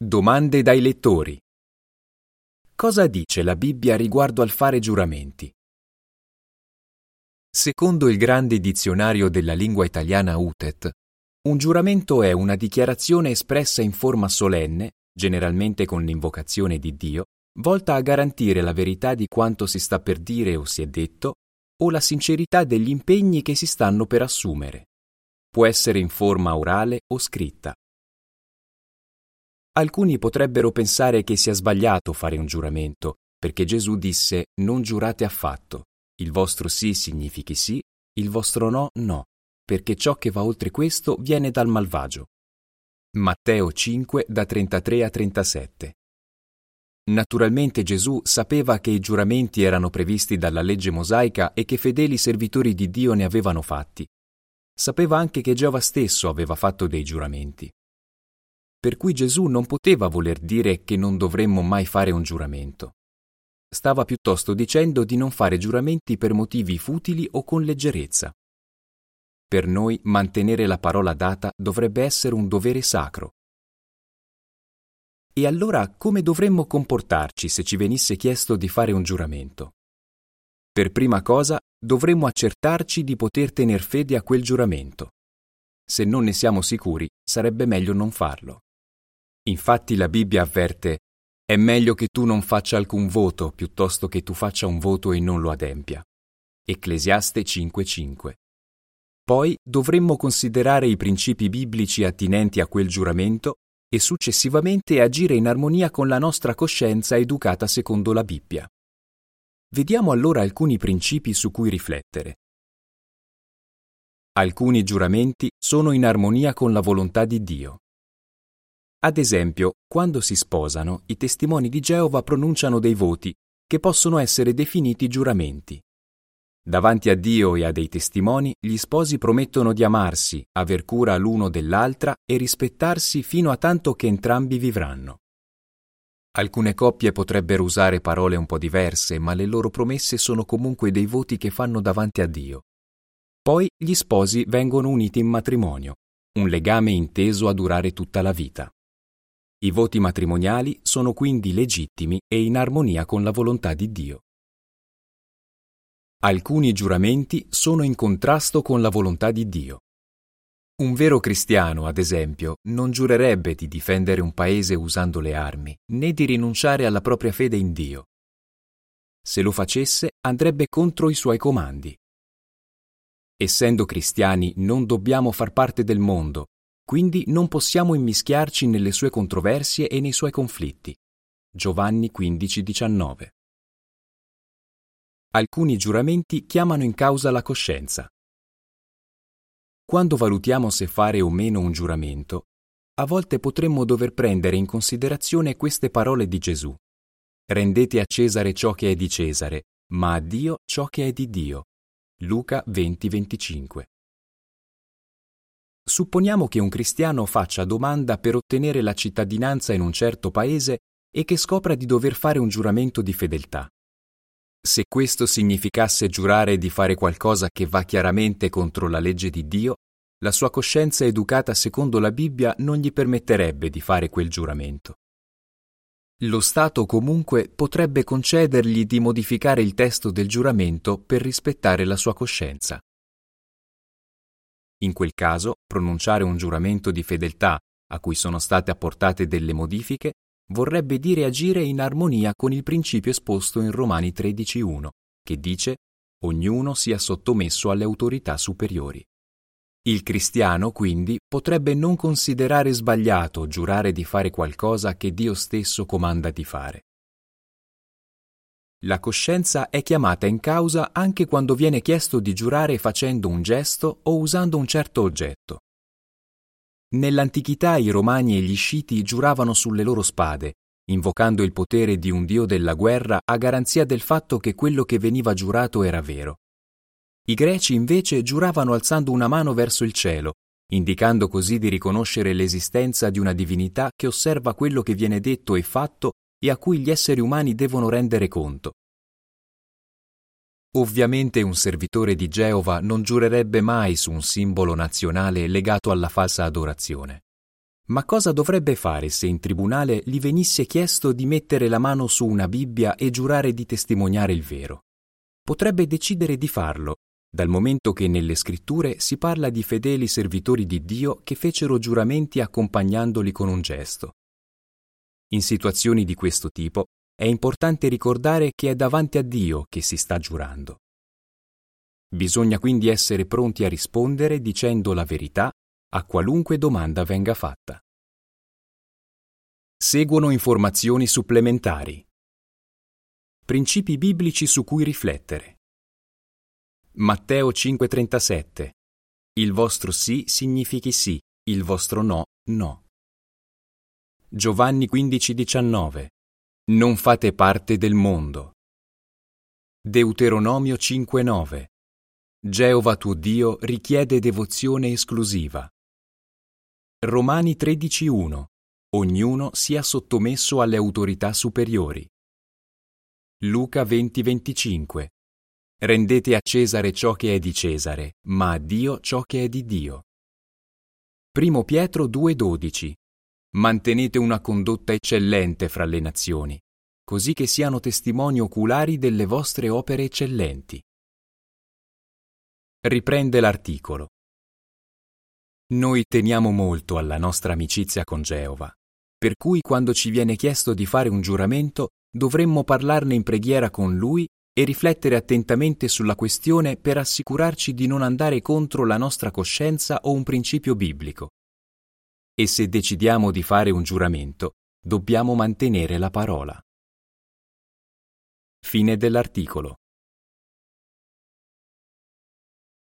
Domande dai lettori. Cosa dice la Bibbia riguardo al fare giuramenti? Secondo il grande dizionario della lingua italiana UTET, un giuramento è una dichiarazione espressa in forma solenne, generalmente con l'invocazione di Dio, volta a garantire la verità di quanto si sta per dire o si è detto, o la sincerità degli impegni che si stanno per assumere. Può essere in forma orale o scritta. Alcuni potrebbero pensare che sia sbagliato fare un giuramento, perché Gesù disse: non giurate affatto, il vostro sì significhi sì, il vostro no no, perché ciò che va oltre questo viene dal malvagio. Matteo 5, da 33 a 37. Naturalmente Gesù sapeva che i giuramenti erano previsti dalla legge mosaica e che fedeli servitori di Dio ne avevano fatti. Sapeva anche che Geova stesso aveva fatto dei giuramenti. Per cui Gesù non poteva voler dire che non dovremmo mai fare un giuramento. Stava piuttosto dicendo di non fare giuramenti per motivi futili o con leggerezza. Per noi mantenere la parola data dovrebbe essere un dovere sacro. E allora come dovremmo comportarci se ci venisse chiesto di fare un giuramento? Per prima cosa dovremmo accertarci di poter tener fede a quel giuramento. Se non ne siamo sicuri, sarebbe meglio non farlo. Infatti la Bibbia avverte: è meglio che tu non faccia alcun voto piuttosto che tu faccia un voto e non lo adempia. Ecclesiaste 5:5. Poi dovremmo considerare i principi biblici attinenti a quel giuramento e successivamente agire in armonia con la nostra coscienza educata secondo la Bibbia. Vediamo allora alcuni principi su cui riflettere. Alcuni giuramenti sono in armonia con la volontà di Dio. Ad esempio, quando si sposano, i testimoni di Geova pronunciano dei voti, che possono essere definiti giuramenti. Davanti a Dio e a dei testimoni, gli sposi promettono di amarsi, aver cura l'uno dell'altra e rispettarsi fino a tanto che entrambi vivranno. Alcune coppie potrebbero usare parole un po' diverse, ma le loro promesse sono comunque dei voti che fanno davanti a Dio. Poi gli sposi vengono uniti in matrimonio, un legame inteso a durare tutta la vita. I voti matrimoniali sono quindi legittimi e in armonia con la volontà di Dio. Alcuni giuramenti sono in contrasto con la volontà di Dio. Un vero cristiano, ad esempio, non giurerebbe di difendere un paese usando le armi, né di rinunciare alla propria fede in Dio. Se lo facesse, andrebbe contro i suoi comandi. Essendo cristiani, non dobbiamo far parte del mondo. Quindi non possiamo immischiarci nelle sue controversie e nei suoi conflitti. Giovanni 15,19. Alcuni giuramenti chiamano in causa la coscienza. Quando valutiamo se fare o meno un giuramento, a volte potremmo dover prendere in considerazione queste parole di Gesù: rendete a Cesare ciò che è di Cesare, ma a Dio ciò che è di Dio. Luca 20,25. Supponiamo che un cristiano faccia domanda per ottenere la cittadinanza in un certo paese e che scopra di dover fare un giuramento di fedeltà. Se questo significasse giurare di fare qualcosa che va chiaramente contro la legge di Dio, la sua coscienza educata secondo la Bibbia non gli permetterebbe di fare quel giuramento. Lo Stato comunque potrebbe concedergli di modificare il testo del giuramento per rispettare la sua coscienza. In quel caso, pronunciare un giuramento di fedeltà, a cui sono state apportate delle modifiche, vorrebbe dire agire in armonia con il principio esposto in Romani 13,1, che dice: ognuno sia sottomesso alle autorità superiori. Il cristiano, quindi, potrebbe non considerare sbagliato giurare di fare qualcosa che Dio stesso comanda di fare. La coscienza è chiamata in causa anche quando viene chiesto di giurare facendo un gesto o usando un certo oggetto. Nell'antichità i Romani e gli Sciti giuravano sulle loro spade, invocando il potere di un dio della guerra a garanzia del fatto che quello che veniva giurato era vero. I Greci invece giuravano alzando una mano verso il cielo, indicando così di riconoscere l'esistenza di una divinità che osserva quello che viene detto e fatto e a cui gli esseri umani devono rendere conto. Ovviamente un servitore di Geova non giurerebbe mai su un simbolo nazionale legato alla falsa adorazione, Ma cosa dovrebbe fare se in tribunale gli venisse chiesto di mettere la mano su una Bibbia e giurare di testimoniare il vero? Potrebbe decidere di farlo, dal momento che nelle Scritture si parla di fedeli servitori di Dio che fecero giuramenti accompagnandoli con un gesto. In situazioni di questo tipo è importante ricordare che è davanti a Dio che si sta giurando. Bisogna quindi essere pronti a rispondere dicendo la verità a qualunque domanda venga fatta. Seguono informazioni supplementari. Principi biblici su cui riflettere. Matteo 5:37. Il vostro sì significhi sì, il vostro no, no. Giovanni 15:19. Non fate parte del mondo. Deuteronomio 5:9. Geova tuo Dio richiede devozione esclusiva. Romani 13:1. Ognuno sia sottomesso alle autorità superiori. Luca 20:25. Rendete a Cesare ciò che è di Cesare, ma a Dio ciò che è di Dio. 1 Pietro 2:12. Mantenete una condotta eccellente fra le nazioni, così che siano testimoni oculari delle vostre opere eccellenti. Riprende l'articolo. Noi teniamo molto alla nostra amicizia con Geova, per cui quando ci viene chiesto di fare un giuramento, dovremmo parlarne in preghiera con Lui e riflettere attentamente sulla questione per assicurarci di non andare contro la nostra coscienza o un principio biblico. E se decidiamo di fare un giuramento, dobbiamo mantenere la parola. Fine dell'articolo.